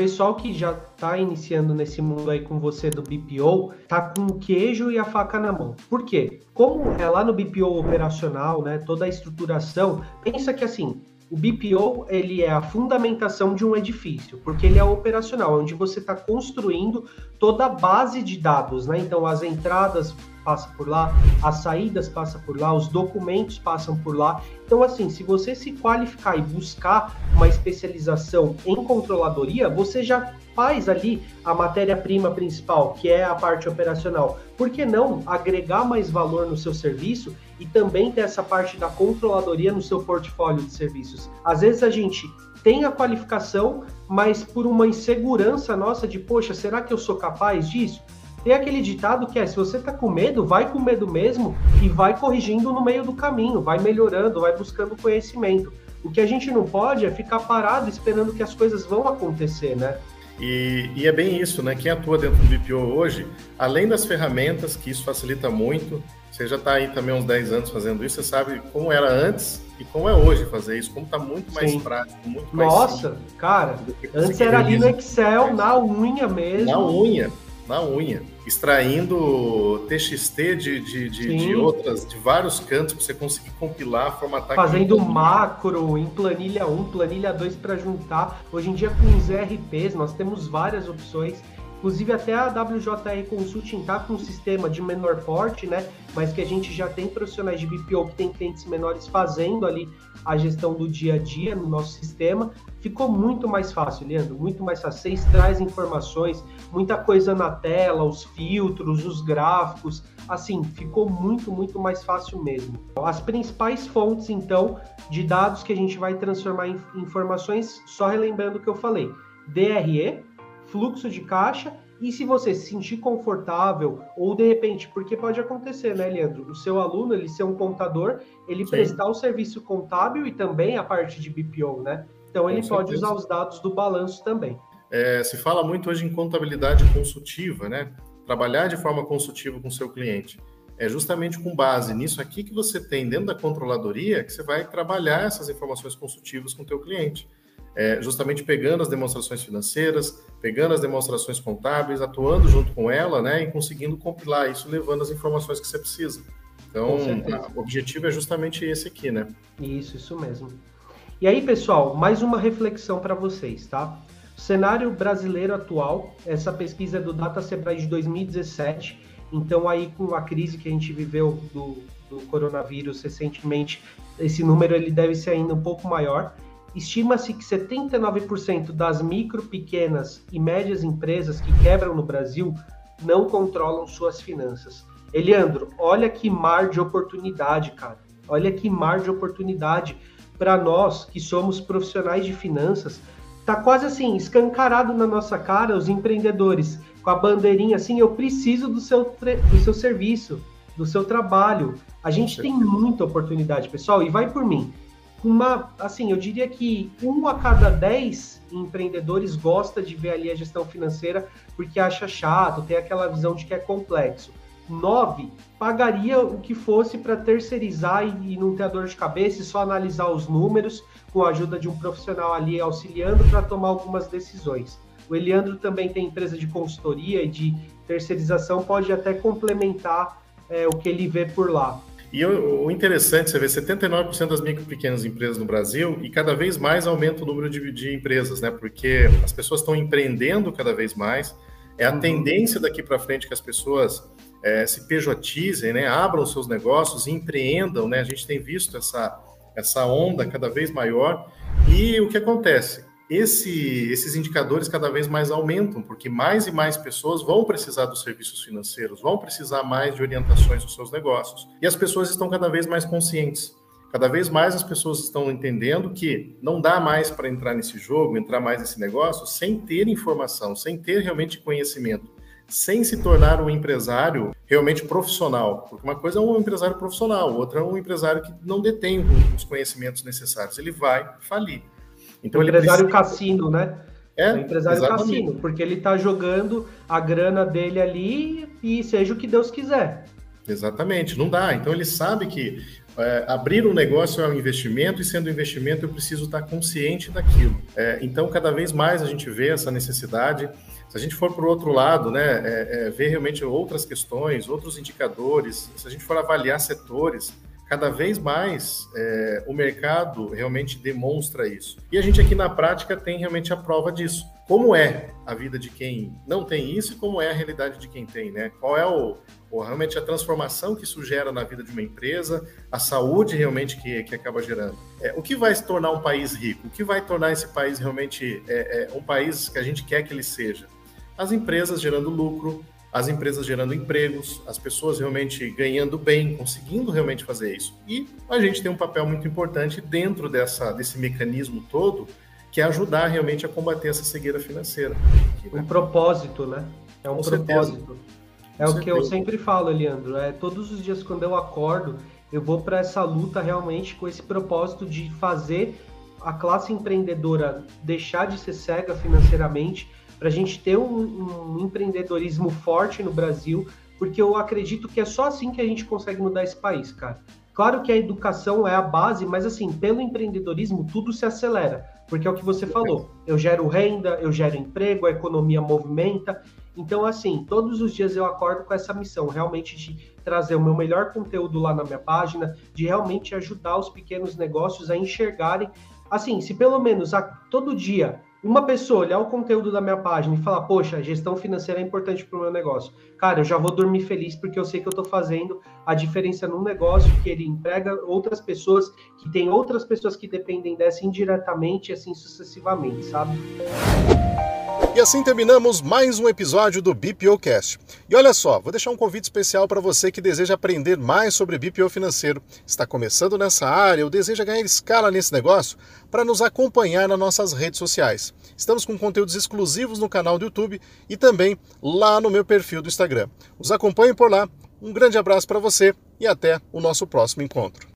pessoal que já está iniciando nesse mundo aí com você do BPO, tá com o queijo e a faca na mão. Por quê? Como é lá no BPO operacional, né, toda a estruturação, pensa que assim, o BPO, ele é a fundamentação de um edifício, porque ele é operacional, onde você está construindo toda a base de dados, né? Então, as entradas passam por lá, as saídas passam por lá, os documentos passam por lá. Então, assim, se você se qualificar e buscar uma especialização em controladoria, você já faz ali a matéria-prima principal, que é a parte operacional. Por que não agregar mais valor no seu serviço e também ter essa parte da controladoria no seu portfólio de serviços? Às vezes a gente tem a qualificação, mas por uma insegurança nossa de, poxa, será que eu sou capaz disso? Tem aquele ditado que é, se você está com medo, vai com medo mesmo e vai corrigindo no meio do caminho, vai melhorando, vai buscando conhecimento. O que a gente não pode é ficar parado esperando que as coisas vão acontecer, né? E é bem isso, né? Quem atua dentro do BPO hoje, além das ferramentas, que isso facilita muito, você já está aí também há uns 10 anos fazendo isso, você sabe como era antes e como é hoje fazer isso, como está muito mais prático, muito mais simples. Cara, antes era ali no Excel, na unha mesmo. Na unha, extraindo TXT de vários cantos para você conseguir compilar, formatar. Fazendo macro em planilha 1, planilha 2 para juntar. Hoje em dia com os ERPs nós temos várias opções, inclusive até a WJR Consulting está com um sistema de menor porte, né? Mas que a gente já tem profissionais de BPO que tem clientes menores fazendo ali a gestão do dia a dia no nosso sistema. Ficou muito mais fácil, Leandro, muito mais fácil. Vocês trazem informações, muita coisa na tela, os filtros, os gráficos, assim, ficou muito, muito mais fácil mesmo. As principais fontes, então, de dados que a gente vai transformar em informações, só relembrando o que eu falei, DRE, fluxo de caixa, e se você se sentir confortável, ou de repente, porque pode acontecer, né, Leandro? O seu aluno, ele ser um contador, ele prestar o serviço contábil e também a parte de BPO, né? Então, ele pode usar os dados do balanço também. É, se fala muito hoje em contabilidade consultiva, né? Trabalhar de forma consultiva com o seu cliente. É justamente com base nisso aqui que você tem dentro da controladoria que você vai trabalhar essas informações consultivas com o teu cliente. É, justamente pegando as demonstrações financeiras, pegando as demonstrações contábeis, atuando junto com ela, né? E conseguindo compilar isso, levando as informações que você precisa. Então, o objetivo é justamente esse aqui, né? Isso mesmo. E aí, pessoal, mais uma reflexão para vocês, tá? O cenário brasileiro atual, essa pesquisa é do Data Sebrae de 2017, então aí com a crise que a gente viveu do coronavírus recentemente, esse número ele deve ser ainda um pouco maior. Estima-se que 79% das micro, pequenas e médias empresas que quebram no Brasil não controlam suas finanças. Eliandro, olha que mar de oportunidade, cara. Olha que mar de oportunidade. Para nós que somos profissionais de finanças, tá quase assim, escancarado na nossa cara os empreendedores, com a bandeirinha assim, eu preciso do seu serviço, do seu trabalho. A gente tem muita oportunidade, pessoal, e vai por mim. Eu diria que 1 a cada 10 empreendedores gosta de ver ali a gestão financeira porque acha chato, tem aquela visão de que é complexo. 9 pagaria o que fosse para terceirizar e não ter a dor de cabeça e só analisar os números com a ajuda de um profissional ali auxiliando para tomar algumas decisões. O Eliandro também tem empresa de consultoria e de terceirização, pode até complementar o que ele vê por lá. E o interessante, você vê 79% das micro e pequenas empresas no Brasil e cada vez mais aumenta o número de empresas, né? Porque as pessoas estão empreendendo cada vez mais, é a tendência daqui para frente que as pessoas se pejoatizem, né? Abram seus negócios, empreendam, né? A gente tem visto essa onda cada vez maior. E o que acontece? Esses indicadores cada vez mais aumentam, porque mais e mais pessoas vão precisar dos serviços financeiros, vão precisar mais de orientações nos seus negócios. E as pessoas estão cada vez mais conscientes. Cada vez mais as pessoas estão entendendo que não dá mais para entrar nesse jogo, entrar mais nesse negócio, sem ter informação, sem ter realmente conhecimento, sem se tornar um empresário realmente profissional. Porque uma coisa é um empresário profissional, outra é um empresário que não detém os conhecimentos necessários. Ele vai falir. Então, cassino, né? É, o empresário cassino, porque ele está jogando a grana dele ali e seja o que Deus quiser. Exatamente, não dá. Então, ele sabe que Abrir um negócio é um investimento, e sendo um investimento eu preciso estar consciente daquilo. Então, cada vez mais a gente vê essa necessidade. Se a gente for para o outro lado, né, ver realmente outras questões, outros indicadores, se a gente for avaliar setores, cada vez mais o mercado realmente demonstra isso. E a gente aqui na prática tem realmente a prova disso. Como é a vida de quem não tem isso e como é a realidade de quem tem, né? Qual é realmente a transformação que isso gera na vida de uma empresa, a saúde realmente que acaba gerando. O que vai se tornar um país rico? O que vai tornar esse país realmente um país que a gente quer que ele seja? As empresas gerando lucro, as empresas gerando empregos, as pessoas realmente ganhando bem, conseguindo realmente fazer isso. E a gente tem um papel muito importante dentro desse mecanismo todo, que é ajudar realmente a combater essa cegueira financeira. Um propósito, né? É um propósito. É o que eu sempre falo, Leandro. Todos os dias quando eu acordo, eu vou para essa luta realmente com esse propósito de fazer a classe empreendedora deixar de ser cega financeiramente, para a gente ter um empreendedorismo forte no Brasil, porque eu acredito que é só assim que a gente consegue mudar esse país, cara. Claro que a educação é a base, mas assim, pelo empreendedorismo, tudo se acelera, porque é o que você falou, eu gero renda, eu gero emprego, a economia movimenta. Então, assim, todos os dias eu acordo com essa missão, realmente de trazer o meu melhor conteúdo lá na minha página, de realmente ajudar os pequenos negócios a enxergarem, assim, se pelo menos todo dia uma pessoa olhar o conteúdo da minha página e falar, poxa, a gestão financeira é importante para o meu negócio. Cara, eu já vou dormir feliz porque eu sei que eu estou fazendo a diferença num negócio que ele emprega outras pessoas, que tem outras pessoas que dependem dessa indiretamente e assim sucessivamente, sabe? E assim terminamos mais um episódio do BPO Cast. E olha só, vou deixar um convite especial para você que deseja aprender mais sobre BPO financeiro, está começando nessa área ou deseja ganhar escala nesse negócio, para nos acompanhar nas nossas redes sociais. Estamos com conteúdos exclusivos no canal do YouTube e também lá no meu perfil do Instagram. Nos acompanhem por lá, um grande abraço para você e até o nosso próximo encontro.